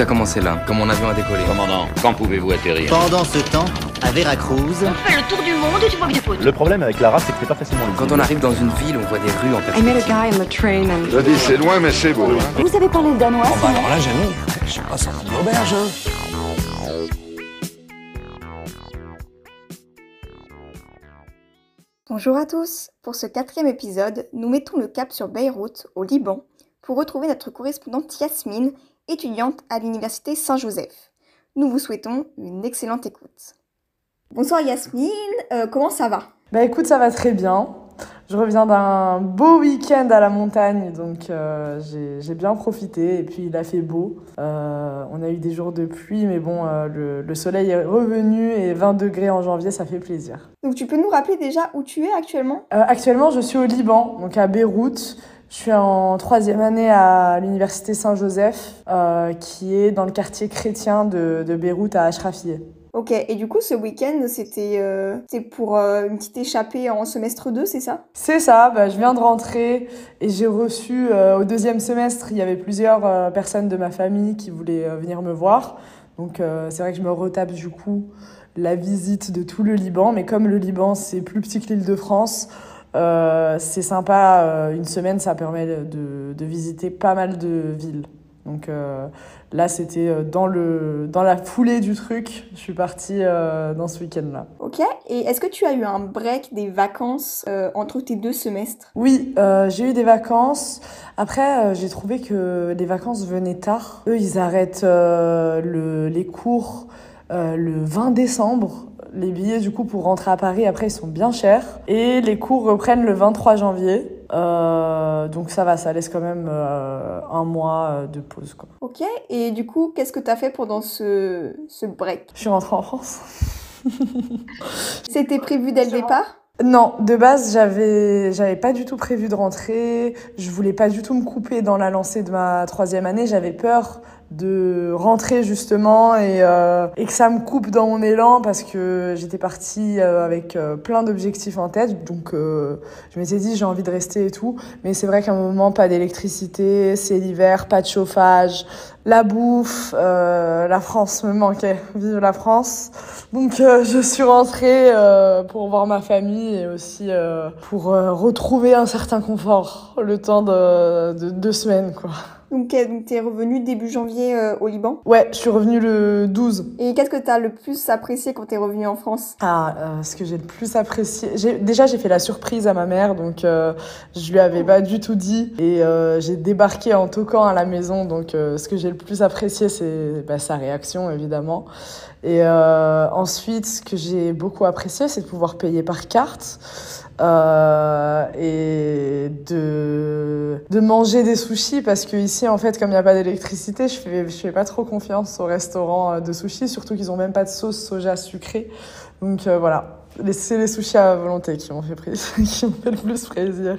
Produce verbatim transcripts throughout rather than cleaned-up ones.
Tout a commencé là, quand mon avion a décollé. Commandant, quand pouvez-vous atterrir? Pendant ce temps, à Veracruz... On fait le tour du monde et tu vois que des fautes. Le problème avec l'arabe, c'est que c'est pas facilement le... Quand on arrive dans une ville, on voit des rues en fait. I met a guy in the train and... Je dis, c'est loin, mais c'est beau. Hein. Vous avez parlé de danois? Oh, bah alors là, jamais. Je suis pas sur l'auberge. Bonjour à tous. Pour ce quatrième épisode, nous mettons le cap sur Beyrouth, au Liban, pour retrouver notre correspondante Yasmine, étudiante à l'université Saint-Joseph. Nous vous souhaitons une excellente écoute. Bonsoir Yasmine, euh, comment ça va? Bah écoute, ça va très bien. Je reviens d'un beau week-end à la montagne, donc euh, j'ai, j'ai bien profité et puis il a fait beau. Euh, on a eu des jours de pluie, mais bon, euh, le, le soleil est revenu et vingt degrés en janvier, ça fait plaisir. Donc tu peux nous rappeler déjà où tu es actuellement? euh, Actuellement, je suis au Liban, donc à Beyrouth. Je suis en troisième année à l'université Saint-Joseph, euh, qui est dans le quartier chrétien de, de Beyrouth à Achrafieh. Ok, et du coup ce week-end c'était, euh, c'était pour euh, une petite échappée en semestre deux, c'est ça? C'est ça, bah, je viens de rentrer et j'ai reçu euh, au deuxième semestre, il y avait plusieurs euh, personnes de ma famille qui voulaient euh, venir me voir. Donc euh, c'est vrai que je me retape du coup la visite de tout le Liban, mais comme le Liban c'est plus petit que l'Île-de-France, Euh, c'est sympa, euh, une semaine ça permet de, de visiter pas mal de villes. Donc euh, là c'était dans, le, dans la foulée du truc, je suis partie euh, dans ce week-end là. Ok, et est-ce que tu as eu un break, des vacances euh, entre tes deux semestres? Oui, euh, j'ai eu des vacances. Après euh, j'ai trouvé que les vacances venaient tard. Eux ils arrêtent euh, le, les cours euh, le vingt décembre. Les billets, du coup, pour rentrer à Paris, après, ils sont bien chers. Et les cours reprennent le vingt-trois janvier. Euh, donc ça va, ça laisse quand même euh, un mois de pause, quoi. Ok, et du coup, qu'est-ce que t'as fait pendant ce, ce break? Je suis rentrée en France. C'était prévu dès le départ? Non, de base, j'avais, j'avais pas du tout prévu de rentrer. Je voulais pas du tout me couper dans la lancée de ma troisième année. J'avais peur de rentrer justement et, euh, et que ça me coupe dans mon élan parce que j'étais partie euh, avec euh, plein d'objectifs en tête. Donc euh, je m'étais dit j'ai envie de rester et tout. Mais c'est vrai qu'à un moment, pas d'électricité, c'est l'hiver, pas de chauffage, la bouffe, euh, la France me manquait. Vive la France. Donc euh, je suis rentrée euh, pour voir ma famille et aussi euh, pour euh, retrouver un certain confort le temps de, de deux semaines, quoi. Donc, donc t'es revenue début janvier euh, au Liban? Ouais, je suis revenue le douze. Et qu'est-ce que t'as le plus apprécié quand t'es revenue en France? Ah, euh, ce que j'ai le plus apprécié... J'ai... Déjà, j'ai fait la surprise à ma mère, donc euh, je lui avais pas du tout dit. Et euh, j'ai débarqué en toquant à la maison, donc euh, ce que j'ai le plus apprécié, c'est bah, sa réaction, évidemment. Et euh, ensuite, ce que j'ai beaucoup apprécié, c'est de pouvoir payer par carte. Euh, et de, de manger des sushis parce que ici en fait comme il n'y a pas d'électricité je fais, je fais pas trop confiance aux restaurants de sushis, surtout qu'ils ont même pas de sauce soja sucrée, donc euh, voilà, c'est les sushis à volonté qui m'ont fait, qui m'ont fait le plus plaisir.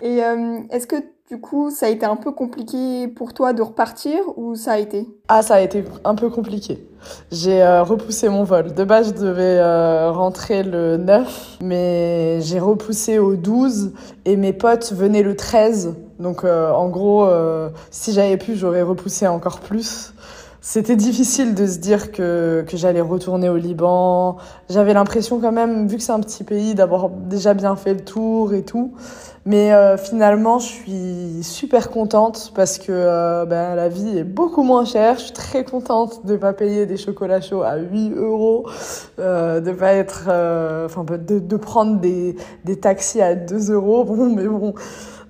Et euh, est-ce que du coup ça a été un peu compliqué pour toi de repartir ou ça a été? Ah, ça a été un peu compliqué. J'ai euh, repoussé mon vol. De base, je devais euh, rentrer le neuf, mais j'ai repoussé au douze et mes potes venaient le treize. Donc, euh, en gros, euh, si j'avais pu, j'aurais repoussé encore plus. C'était difficile de se dire que, que j'allais retourner au Liban. J'avais l'impression quand même, vu que c'est un petit pays, d'avoir déjà bien fait le tour et tout. Mais euh, finalement, je suis super contente parce que euh, bah, la vie est beaucoup moins chère. Je suis très contente de ne pas payer des chocolats chauds à huit euros, euh, de pas être, euh, enfin, de, de prendre des, des taxis à deux euros. Bon, mais bon...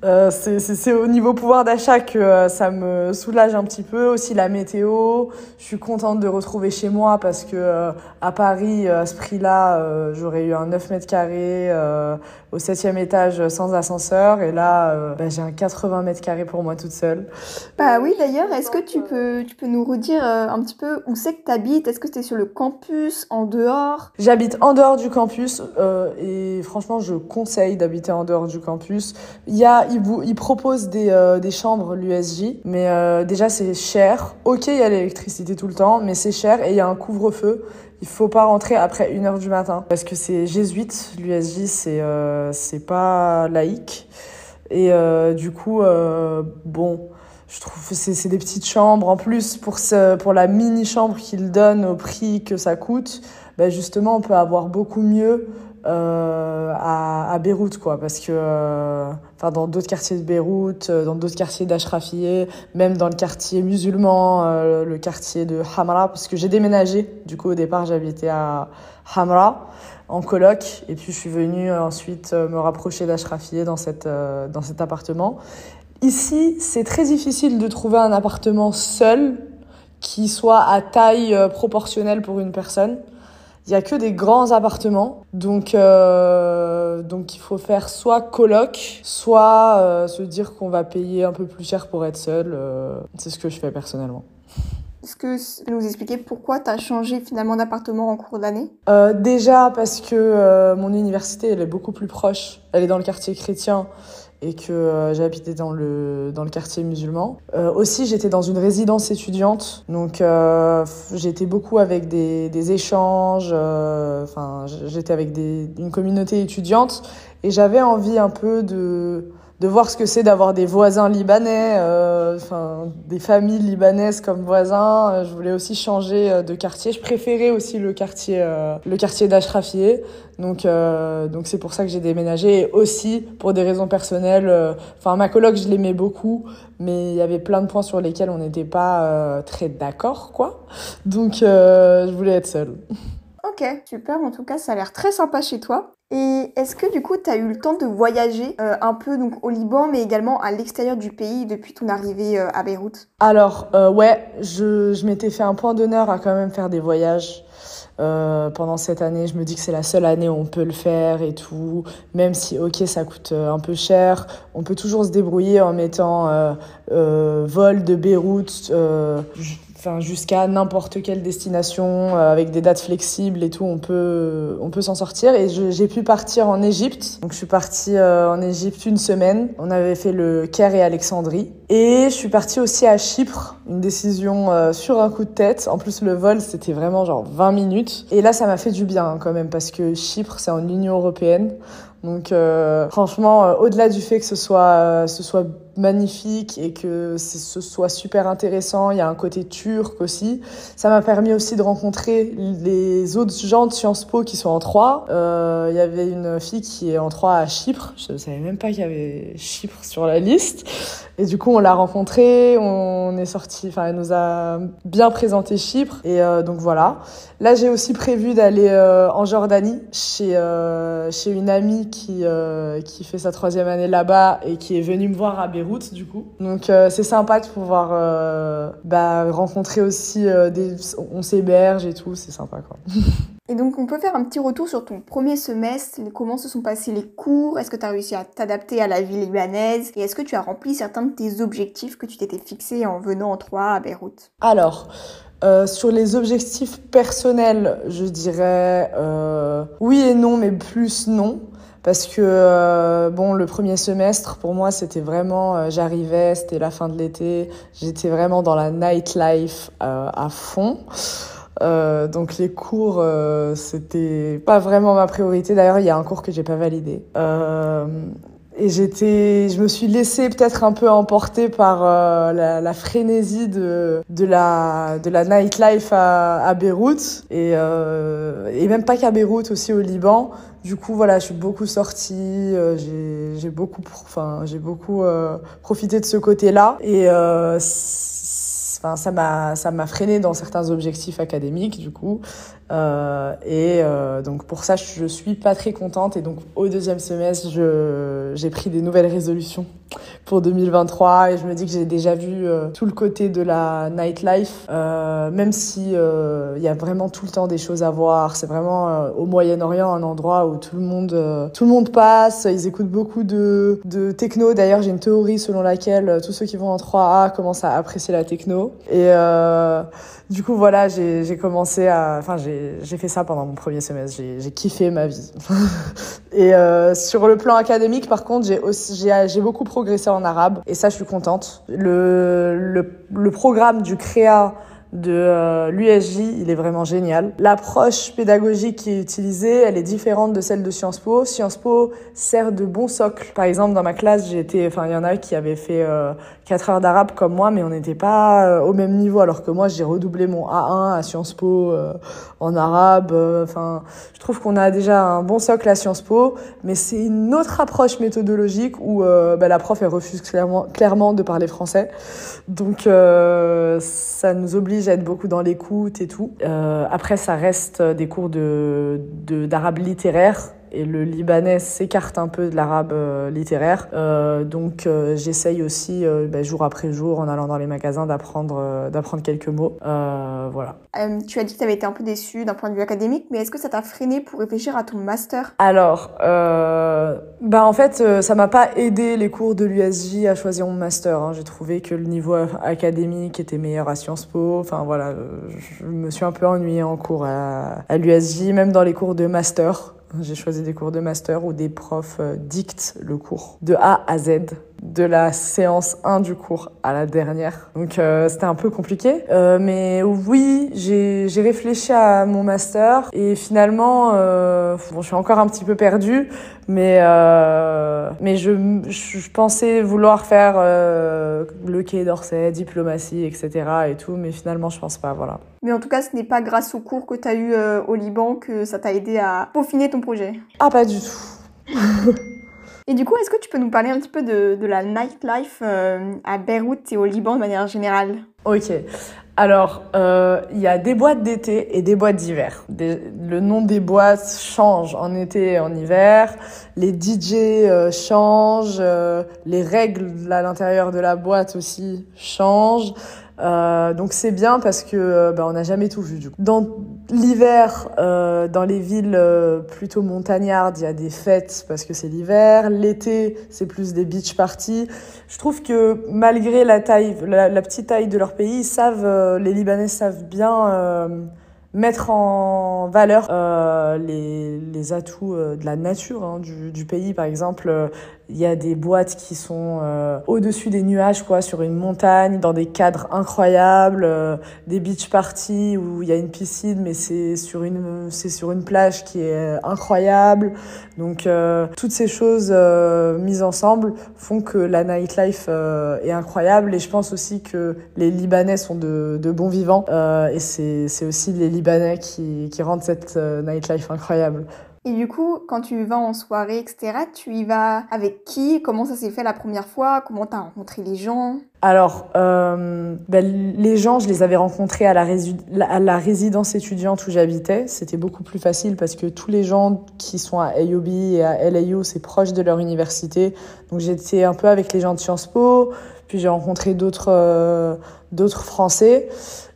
Euh, c'est, c'est, c'est au niveau pouvoir d'achat que euh, ça me soulage un petit peu. Aussi la météo, je suis contente de retrouver chez moi parce que euh, à Paris, à ce prix-là, euh, j'aurais eu un neuf mètres carrés euh, au septième étage sans ascenseur. Et là, euh, bah, j'ai un quatre-vingts mètres carrés pour moi toute seule. Bah oui, d'ailleurs, est-ce que tu peux, tu peux nous redire euh, un petit peu où c'est que tu habites? Est-ce que tu es sur le campus, en dehors? J'habite en dehors du campus euh, et franchement, je conseille d'habiter en dehors du campus. Il y a Ils il proposent des, euh, des chambres, l'U S J, mais euh, déjà c'est cher. Ok, il y a l'électricité tout le temps, mais c'est cher et il y a un couvre-feu. Il faut pas rentrer après une heure du matin parce que c'est jésuite, l'U S J, c'est, euh, c'est pas laïque. Et euh, du coup, euh, bon, Je trouve que c'est, c'est des petites chambres. En plus, pour, ce, pour la mini-chambre qu'ils donnent au prix que ça coûte, ben justement, on peut avoir beaucoup mieux euh, à, à Beyrouth, quoi, parce que euh, enfin, dans d'autres quartiers de Beyrouth, dans d'autres quartiers d'Achrafieh, même dans le quartier musulman, euh, le quartier de Hamra, parce que j'ai déménagé. Du coup, au départ, j'habitais à Hamra, en coloc, et puis je suis venue euh, ensuite me rapprocher d'Achrafieh dans, cette, euh, dans cet appartement. Ici, c'est très difficile de trouver un appartement seul qui soit à taille proportionnelle pour une personne. Il y a que des grands appartements, donc euh, donc il faut faire soit coloc, soit euh, se dire qu'on va payer un peu plus cher pour être seul. Euh, c'est ce que je fais personnellement. Est-ce que tu peux nous expliquer pourquoi tu as changé finalement d'appartement en cours d'année ? euh, Déjà parce que euh, mon université, elle est beaucoup plus proche. Elle est dans le quartier chrétien et que euh, j'ai habité dans le, dans le quartier musulman. Euh, aussi, j'étais dans une résidence étudiante, donc euh, j'étais beaucoup avec des, des échanges, euh, enfin, j'étais avec des, une communauté étudiante et j'avais envie un peu de... de voir ce que c'est d'avoir des voisins libanais, euh, enfin des familles libanaises comme voisins. Je voulais aussi changer de quartier. Je préférais aussi le quartier, euh, le quartier d'Achrafieh. Donc, euh, donc c'est pour ça que j'ai déménagé. Et aussi pour des raisons personnelles. Euh, enfin, ma coloc, je l'aimais beaucoup, mais il y avait plein de points sur lesquels on n'était pas euh, très d'accord, quoi. Donc, euh, je voulais être seule. Ok, super. En tout cas, ça a l'air très sympa chez toi. Et est-ce que du coup, tu as eu le temps de voyager euh, un peu donc au Liban, mais également à l'extérieur du pays depuis ton arrivée euh, à Beyrouth ? Alors, euh, ouais, je, je m'étais fait un point d'honneur à quand même faire des voyages euh, pendant cette année. Je me dis que c'est la seule année où on peut le faire et tout. Même si, ok, ça coûte un peu cher, on peut toujours se débrouiller en mettant euh, euh, vol de Beyrouth... Euh, Enfin, jusqu'à n'importe quelle destination, euh, avec des dates flexibles et tout, on peut, on peut s'en sortir. Et je, j'ai pu partir en Égypte. Donc, je suis partie euh, en Égypte une semaine. On avait fait le Caire et Alexandrie. Et je suis partie aussi à Chypre. Une décision euh, sur un coup de tête. En plus, le vol, c'était vraiment genre vingt minutes. Et là, ça m'a fait du bien hein, quand même, parce que Chypre, c'est en Union européenne. Donc, euh, franchement, euh, au-delà du fait que ce soit, euh, ce soit magnifique et que ce soit super intéressant, il y a un côté turc aussi. Ça m'a permis aussi de rencontrer les autres gens de Sciences Po qui sont en trois. Euh, il y avait une fille qui est en trois à Chypre. Je ne savais même pas qu'il y avait Chypre sur la liste. Et du coup, on l'a rencontrée, on est sortis, enfin, elle nous a bien présenté Chypre. Et euh, donc voilà. Là, j'ai aussi prévu d'aller euh, en Jordanie chez, euh, chez une amie qui, euh, qui fait sa troisième année là-bas et qui est venue me voir à Beyrouth du coup. Donc euh, c'est sympa de pouvoir euh, bah, rencontrer aussi euh, des... On s'héberge et tout, c'est sympa quoi. Et donc on peut faire un petit retour sur ton premier semestre, comment se sont passés les cours, est-ce que tu as réussi à t'adapter à la vie libanaise et est-ce que tu as rempli certains de tes objectifs que tu t'étais fixés en venant en trois à Beyrouth ? Alors... Euh, sur les objectifs personnels, je dirais euh, oui et non, mais plus non. Parce que euh, bon, le premier semestre, pour moi, c'était vraiment... Euh, j'arrivais, c'était la fin de l'été, j'étais vraiment dans la nightlife euh, à fond. Euh, donc les cours, euh, c'était pas vraiment ma priorité. D'ailleurs, il y a un cours que j'ai pas validé. Euh... Et j'étais, je me suis laissée peut-être un peu emporter par euh, la, la frénésie de de la de la nightlife à, à Beyrouth et euh, et même pas qu'à Beyrouth, aussi au Liban. Du coup voilà, je suis beaucoup sortie, euh, j'ai j'ai beaucoup, enfin j'ai beaucoup euh, profité de ce côté-là et euh, Enfin, ça m'a, ça m'a freinée dans certains objectifs académiques, du coup. Euh, et euh, donc, pour ça, je suis pas très contente. Et donc, au deuxième semestre, je, j'ai pris des nouvelles résolutions pour deux mille vingt-trois. Et je me dis que j'ai déjà vu euh, tout le côté de la nightlife. Euh, même si euh, y a vraiment tout le temps des choses à voir. C'est vraiment euh, au Moyen-Orient, un endroit où tout le monde, euh, tout le monde passe. Ils écoutent beaucoup de, de techno. D'ailleurs, j'ai une théorie selon laquelle euh, tous ceux qui vont en trois A commencent à apprécier la techno. Et euh, du coup, voilà, j'ai, j'ai commencé à... Enfin, j'ai, j'ai fait ça pendant mon premier semestre. J'ai, j'ai kiffé ma vie. Et euh, sur le plan académique, par contre, j'ai, aussi, j'ai, j'ai beaucoup progressé en arabe. Et ça, je suis contente. Le, le, le programme du Créa de euh, l'U S J, il est vraiment génial. L'approche pédagogique qui est utilisée, elle est différente de celle de Sciences Po. Sciences Po sert de bon socle. Par exemple, dans ma classe, j'ai été... Enfin, il y en a qui avaient fait... Euh, quatre heures d'arabe comme moi, mais on n'était pas au même niveau, alors que moi j'ai redoublé mon A un à Sciences Po euh, en arabe. Enfin, euh, je trouve qu'on a déjà un bon socle à Sciences Po, mais c'est une autre approche méthodologique où euh, bah, la prof elle refuse clairement, clairement de parler français, donc euh, ça nous oblige à être beaucoup dans l'écoute et tout. Euh, après ça reste des cours de, de, d'arabe littéraire, et le libanais s'écarte un peu de l'arabe euh, littéraire. Euh, donc euh, j'essaye aussi, euh, bah, jour après jour, en allant dans les magasins, d'apprendre euh, d'apprendre quelques mots. Euh, voilà. Euh, tu as dit que tu avais été un peu déçue d'un point de vue académique, mais est-ce que ça t'a freinée pour réfléchir à ton master? Alors, euh, bah, en fait, euh, ça m'a pas aidé les cours de l'U S J à choisir mon master. Hein. J'ai trouvé que le niveau académique était meilleur à Sciences Po. Enfin voilà, je me suis un peu ennuyée en cours à, à l'U S J, même dans les cours de master. J'ai choisi des cours de master où des profs dictent le cours de A à Z, de la séance un du cours à la dernière. Donc euh, c'était un peu compliqué. Euh, mais oui, j'ai, j'ai réfléchi à mon master et finalement, euh, bon, je suis encore un petit peu perdue, mais, euh, mais je, je, je pensais vouloir faire euh, le Quai d'Orsay, diplomatie, et cetera et tout, mais finalement, je pense pas, voilà. Mais en tout cas, ce n'est pas grâce aux cours que tu as eu euh, au Liban que ça t'a aidé à peaufiner ton projet. Ah, pas du tout. Et du coup, est-ce que tu peux nous parler un petit peu de, de la nightlife euh, à Beyrouth et au Liban de manière générale? Ok. Alors, il euh, y a des boîtes d'été et des boîtes d'hiver. Des, le nom des boîtes change en été et en hiver. Les D J euh, changent. Euh, les règles à l'intérieur de la boîte aussi changent. Euh, donc c'est bien parce que bah, on n'a jamais tout vu du coup. Dans l'hiver, euh, dans les villes euh, plutôt montagnardes, il y a des fêtes parce que c'est l'hiver. L'été, c'est plus des beach parties. Je trouve que malgré la taille, la, la petite taille de leur pays, ils savent, euh, les Libanais savent bien euh, mettre en valeur euh, les, les atouts euh, de la nature hein, du, du pays. Par exemple, euh, il y a des boîtes qui sont euh, au-dessus des nuages, quoi, sur une montagne, dans des cadres incroyables, euh, des beach parties où il y a une piscine, mais c'est sur une, c'est sur une plage qui est incroyable. Donc, euh, toutes ces choses euh, mises ensemble font que la nightlife euh, est incroyable. Et je pense aussi que les Libanais sont de, de bons vivants. Euh, et c'est, c'est aussi les Libanais qui, qui rendent cette euh, nightlife incroyable. Et du coup, quand tu vas en soirée, et cetera, tu y vas avec qui? Comment ça s'est fait la première fois? Comment t'as rencontré les gens? Alors, euh, ben, les gens, je les avais rencontrés à la, rési- à la résidence étudiante où j'habitais. C'était beaucoup plus facile parce que tous les gens qui sont à A U B et à L A U, c'est proche de leur université. Donc j'étais un peu avec les gens de Sciences Po, puis j'ai rencontré d'autres, euh, d'autres Français.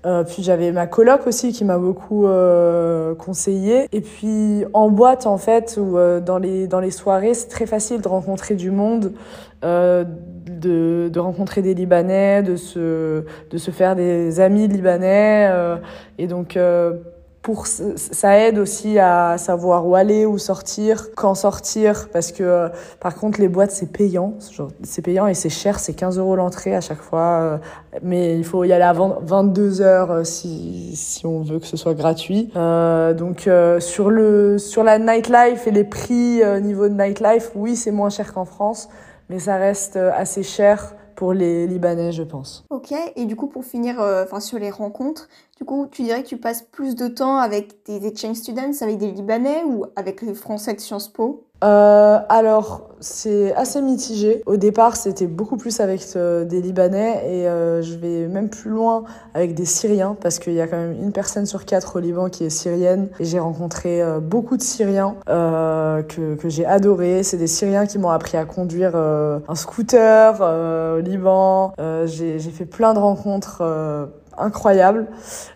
Euh, puis j'avais ma coloc aussi qui m'a beaucoup euh, conseillé. Et puis en boîte, en fait, ou euh, dans les, dans les soirées, c'est très facile de rencontrer du monde. Euh, de, de rencontrer des Libanais, de se, de se faire des amis libanais. Euh, et donc, euh, pour, ça aide aussi à savoir où aller, où sortir, quand sortir. Parce que, euh, par contre, les boîtes, c'est payant. Genre, c'est payant et c'est cher, c'est quinze euros l'entrée à chaque fois. Mais il faut y aller à vingt-deux heures si, si on veut que ce soit gratuit. Euh, donc, euh, sur, le, sur la nightlife et les prix euh, niveau de nightlife, oui, c'est moins cher qu'en France. Mais ça reste assez cher pour les Libanais, je pense. Ok, et du coup, pour finir euh, enfin, sur les rencontres, du coup, tu dirais que tu passes plus de temps avec des exchange students, avec des Libanais ou avec les Français de Sciences Po? Euh, alors, c'est assez mitigé. Au départ, c'était beaucoup plus avec euh, des Libanais et euh, je vais même plus loin avec des Syriens parce qu'il y a quand même une personne sur quatre au Liban qui est syrienne et j'ai rencontré euh, beaucoup de Syriens euh, que, que j'ai adoré. C'est des Syriens qui m'ont appris à conduire euh, un scooter euh, au Liban. Euh, j'ai, j'ai fait plein de rencontres euh, incroyables.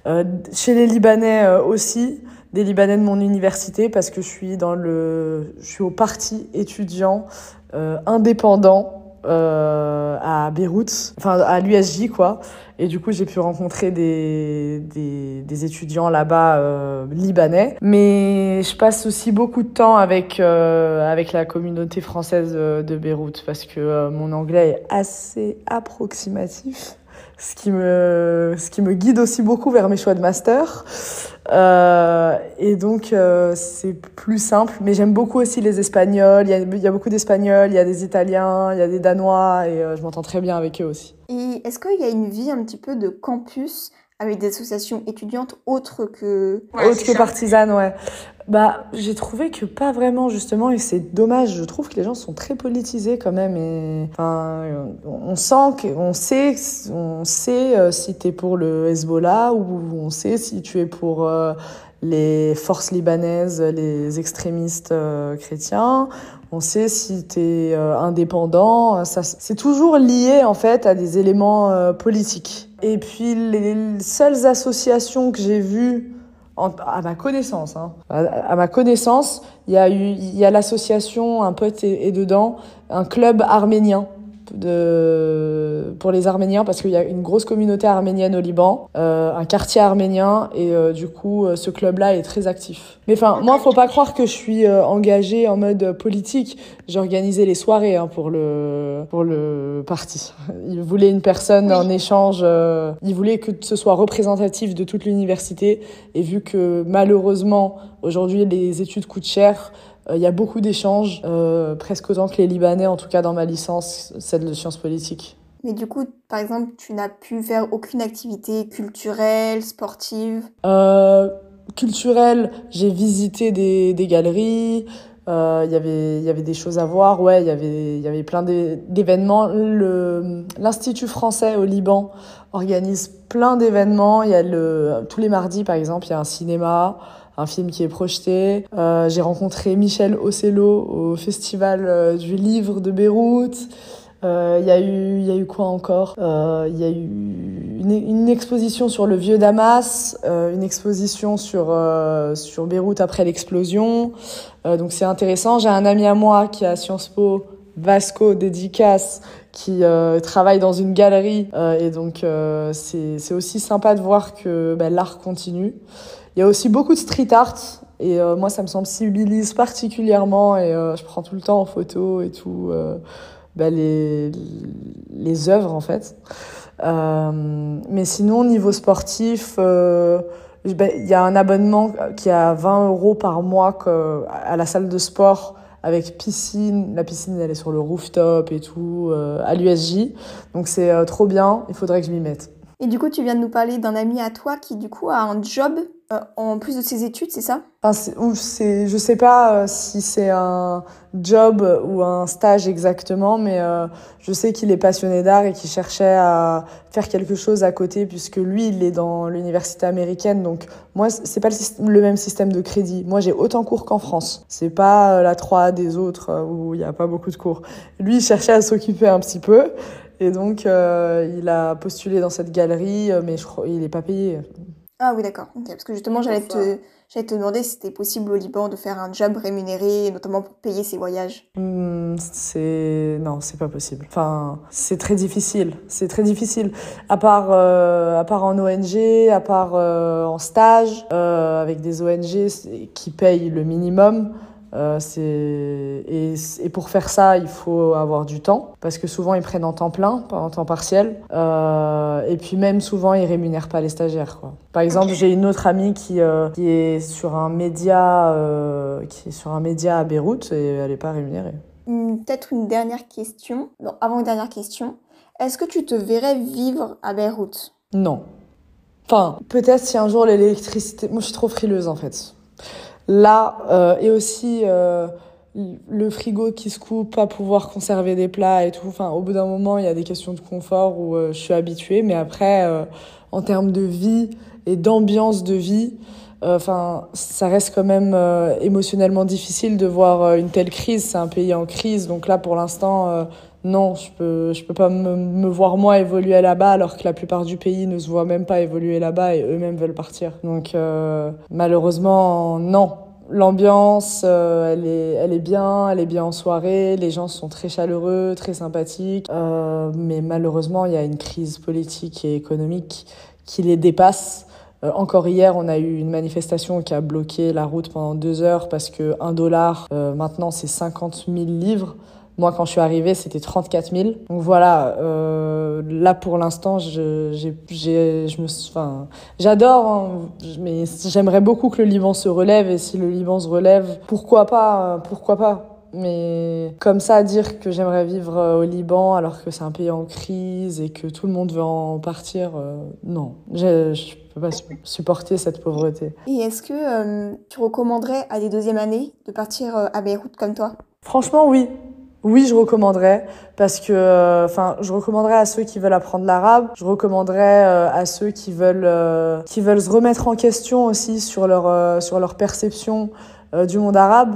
Euh, chez les Libanais euh, aussi. Des Libanais de mon université parce que je suis dans le, je suis au parti étudiant euh, indépendant euh, à Beyrouth, enfin à l'U S J quoi. Et du coup, j'ai pu rencontrer des, des, des étudiants là-bas euh, libanais. Mais je passe aussi beaucoup de temps avec, euh, avec la communauté française de Beyrouth parce que euh, mon anglais est assez approximatif. Ce qui me, ce qui me guide aussi beaucoup vers mes choix de master. Euh, et donc euh, c'est plus simple, mais j'aime beaucoup aussi les Espagnols, il y a, il y a beaucoup d'Espagnols, il y a des Italiens, il y a des Danois, et euh, je m'entends très bien avec eux aussi. Et est-ce qu'il y a une vie un petit peu de campus avec des associations étudiantes autres que... Ouais, autres que partisanes, ouais. Bah, j'ai trouvé que pas vraiment, justement, et c'est dommage. Je trouve que les gens sont très politisés quand même. Et, enfin, on sent qu'on sait, on sait si t'es pour le Hezbollah ou on sait si tu es pour euh, les forces libanaises, les extrémistes euh, chrétiens. On sait si t'es euh, indépendant. Ça, c'est toujours lié, en fait, à des éléments euh, politiques. Et puis, les seules associations que j'ai vues, à ma connaissance, hein. À ma connaissance, il y a eu, il y a l'association, un pote est, est dedans, un club arménien de, pour les Arméniens, parce qu'il y a une grosse communauté arménienne au Liban, euh, un quartier arménien, et euh, du coup, ce club-là est très actif. Mais enfin, moi, faut pas croire que je suis euh, engagée en mode politique. J'ai organisé les soirées hein, pour le pour le parti. Ils voulaient une personne oui. en échange. Euh, ils voulaient que ce soit représentatif de toute l'université. Et vu que malheureusement, aujourd'hui, les études coûtent cher. Il y a beaucoup d'échanges, euh, presque autant que les Libanais, en tout cas dans ma licence, celle de sciences politiques. Mais du coup, par exemple, tu n'as pu faire aucune activité culturelle, sportive ? euh, Culturelle, j'ai visité des, des galeries, euh, y avait, y avait des choses à voir, ouais, y avait, y avait plein d'événements. Le, l'Institut français au Liban organise plein d'événements. Y a le, tous les mardis, par exemple, il y a un cinéma, un film qui est projeté. Euh, j'ai rencontré Michel Ocelot au Festival euh, du Livre de Beyrouth. Il euh, y a eu, il y a eu quoi encore ? Il euh, y a eu une, une exposition sur le vieux Damas, euh, une exposition sur euh, sur Beyrouth après l'explosion. Euh, donc c'est intéressant. J'ai un ami à moi qui est à Sciences Po, Vasco, dédicace, qui euh, travaille dans une galerie. Euh, et donc euh, c'est c'est aussi sympa de voir que bah, l'art continue. Il y a aussi beaucoup de street art et euh, moi ça me sensibilise particulièrement et euh, je prends tout le temps en photo et tout euh, bah les les œuvres en fait. Euh, mais sinon niveau sportif, euh, bah, il y a un abonnement qui est à vingt euros par mois que, à la salle de sport avec piscine. La piscine elle est sur le rooftop et tout euh, à l'U S J, donc c'est euh, trop bien. Il faudrait que je m'y mette. Et du coup, tu viens de nous parler d'un ami à toi qui, du coup, a un job euh, en plus de ses études, c'est ça ? Enfin, c'est, ou c'est, je sais pas euh, si c'est un job ou un stage exactement, mais euh, je sais qu'il est passionné d'art et qu'il cherchait à faire quelque chose à côté puisque lui, il est dans l'université américaine. Donc, moi, c'est pas le, système, le même système de crédit. Moi, j'ai autant cours qu'en France. C'est pas euh, la trois A des autres euh, où il y a pas beaucoup de cours. Lui, il cherchait à s'occuper un petit peu. Et donc, euh, il a postulé dans cette galerie, mais je crois, il n'est pas payé. Ah oui, d'accord. Okay, parce que justement, j'allais te, j'allais te demander si c'était possible au Liban de faire un job rémunéré, notamment pour payer ses voyages. Mmh, c'est... Non, c'est pas possible. Enfin, c'est très difficile. C'est très difficile. À part, euh, à part en O N G, à part euh, en stage, euh, avec des O N G qui payent le minimum... Euh, c'est... Et, et pour faire ça, il faut avoir du temps parce que souvent ils prennent en temps plein, pas en temps partiel. Euh... Et puis même souvent ils rémunèrent pas les stagiaires, quoi. Par exemple, j'ai une autre amie qui euh, qui est sur un média, euh, qui est sur un média à Beyrouth et elle est pas rémunérée. Peut-être une dernière question. Non, avant une dernière question, est-ce que tu te verrais vivre à Beyrouth ? Non. Enfin, peut-être si un jour l'électricité. Moi, je suis trop frileuse en fait. Là, euh, et aussi euh, le frigo qui se coupe, pas pouvoir conserver des plats et tout. Enfin, au bout d'un moment, il y a des questions de confort où euh, je suis habituée. Mais après, euh, en termes de vie et d'ambiance de vie, enfin, euh, ça reste quand même euh, émotionnellement difficile de voir euh, une telle crise. C'est un pays en crise, donc là, pour l'instant, euh, non, je peux, je peux pas me, me voir moi évoluer là-bas, alors que la plupart du pays ne se voit même pas évoluer là-bas et eux-mêmes veulent partir. Donc, euh, malheureusement, non. L'ambiance, euh, elle est, elle est bien, elle est bien en soirée. Les gens sont très chaleureux, très sympathiques. Euh, mais malheureusement, il y a une crise politique et économique qui les dépasse. Euh, encore hier, on a eu une manifestation qui a bloqué la route pendant deux heures parce que un dollar, euh, maintenant, c'est cinquante mille livres. Moi, quand je suis arrivée, c'était trente-quatre mille. Donc voilà, euh, là, pour l'instant, je, j'ai, j'ai, je me, enfin, j'adore, hein, mais j'aimerais beaucoup que le Liban se relève. Et si le Liban se relève, pourquoi pas, pourquoi pas. Mais comme ça, dire que j'aimerais vivre au Liban alors que c'est un pays en crise et que tout le monde veut en partir, euh, non. Je, je peux pas supporter cette pauvreté. Et est-ce que euh, tu recommanderais à des deuxièmes années de partir à Beyrouth comme toi ? Franchement, oui. Oui, je recommanderais, parce que, enfin, euh, je recommanderais à ceux qui veulent apprendre l'arabe, je recommanderais euh, à ceux qui veulent, euh, qui veulent se remettre en question aussi sur leur, euh, sur leur perception euh, du monde arabe.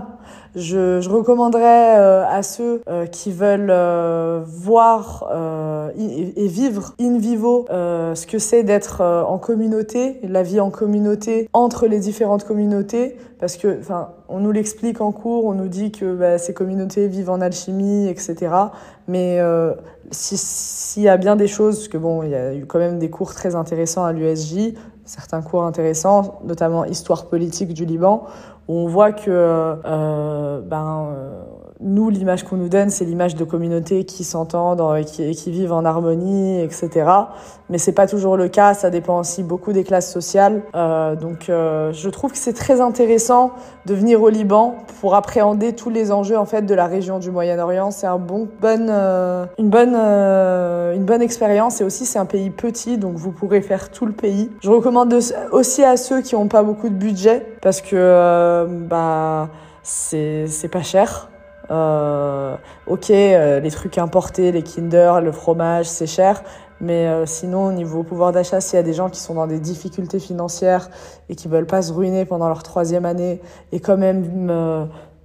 Je, je recommanderais euh, à ceux euh, qui veulent euh, voir euh, et, et vivre in vivo euh, ce que c'est d'être euh, en communauté, la vie en communauté, entre les différentes communautés, parce que, enfin, on nous l'explique en cours, on nous dit que bah, ces communautés vivent en alchimie, et cetera. Mais euh, s'il si y a bien des choses, parce que bon, il y a eu quand même des cours très intéressants à l'U S J, certains cours intéressants, notamment histoire politique du Liban, où on voit que euh, ben, euh, nous, l'image qu'on nous donne, c'est l'image de communautés qui s'entendent et qui, et qui vivent en harmonie, et cetera. Mais c'est pas toujours le cas, ça dépend aussi beaucoup des classes sociales. Euh, donc euh, je trouve que c'est très intéressant de venir au Liban pour appréhender tous les enjeux en fait, de la région du Moyen-Orient. C'est un bon, bonne, euh, une bonne, euh, une bonne expérience, et aussi c'est un pays petit, donc vous pourrez faire tout le pays. Je recommande aussi à ceux qui n'ont pas beaucoup de budget, parce que euh, bah, c'est, c'est pas cher. Euh, ok, euh, les trucs importés, les Kinder, le fromage, c'est cher, mais euh, sinon au niveau pouvoir d'achat, s'il y a des gens qui sont dans des difficultés financières et qui veulent pas se ruiner pendant leur troisième année et quand même euh,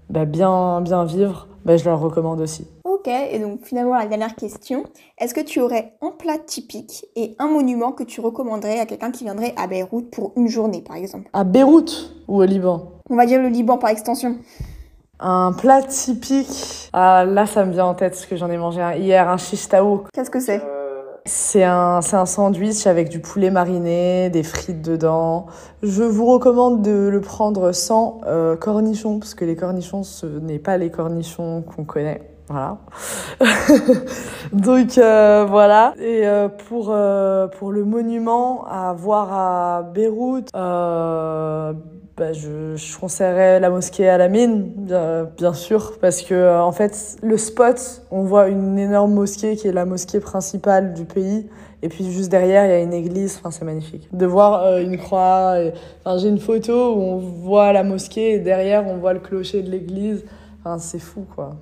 bah, bien, bien vivre, bah, je leur recommande aussi. Ok, et donc finalement la dernière question, est-ce que tu aurais un plat typique et un monument que tu recommanderais à quelqu'un qui viendrait à Beyrouth pour une journée par exemple? À Beyrouth ou au Liban? On va dire le Liban par extension. Un plat typique, ah, là ça me vient en tête parce que j'en ai mangé un hier, un shish taou. Qu'est-ce que c'est ? C'est un, c'est un sandwich avec du poulet mariné, des frites dedans. Je vous recommande de le prendre sans euh, cornichons, parce que les cornichons, ce n'est pas les cornichons qu'on connaît. Voilà. Donc euh, voilà. Et euh, pour euh, pour le monument à voir à Beyrouth, euh, bah, je, je conseillerais la mosquée à la mine, bien, bien sûr, parce que euh, en fait le spot, on voit une énorme mosquée qui est la mosquée principale du pays. Et puis juste derrière, il y a une église, enfin, c'est magnifique. De voir euh, une croix, et... enfin, j'ai une photo où on voit la mosquée et derrière on voit le clocher de l'église. Enfin, c'est fou quoi.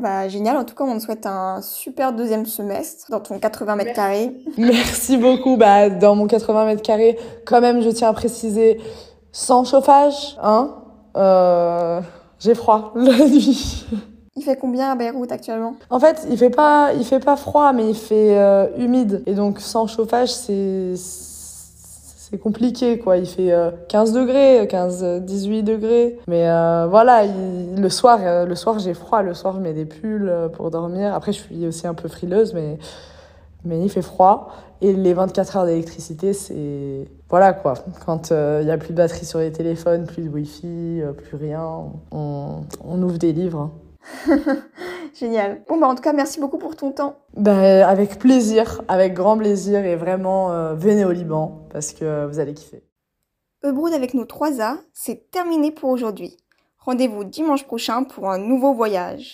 Bah, génial, en tout cas on te souhaite un super deuxième semestre dans ton quatre-vingts mètres carrés. Merci beaucoup, bah, dans mon quatre-vingts mètres carrés, quand même je tiens à préciser, sans chauffage, hein, euh, j'ai froid la nuit. Il fait combien à Beyrouth actuellement ? En fait, il fait pas, il fait pas froid, mais il fait euh, humide, et donc sans chauffage c'est... C'est compliqué, quoi. Il fait quinze degrés, quinze, dix-huit degrés. Mais euh, voilà, il, le soir, euh, le soir j'ai froid. Le soir, je mets des pulls pour dormir. Après, je suis aussi un peu frileuse, mais, mais il fait froid. Et les vingt-quatre heures d'électricité, c'est... Voilà, quoi. Quand il euh, n'y a plus de batterie sur les téléphones, plus de wifi, euh, plus rien, on, on ouvre des livres. Génial. Bon, bah en tout cas, merci beaucoup pour ton temps. Bah, avec plaisir, avec grand plaisir, et vraiment, euh, venez au Liban, parce que euh, vous allez kiffer. Ebroud avec nos trois A, c'est terminé pour aujourd'hui. Rendez-vous dimanche prochain pour un nouveau voyage.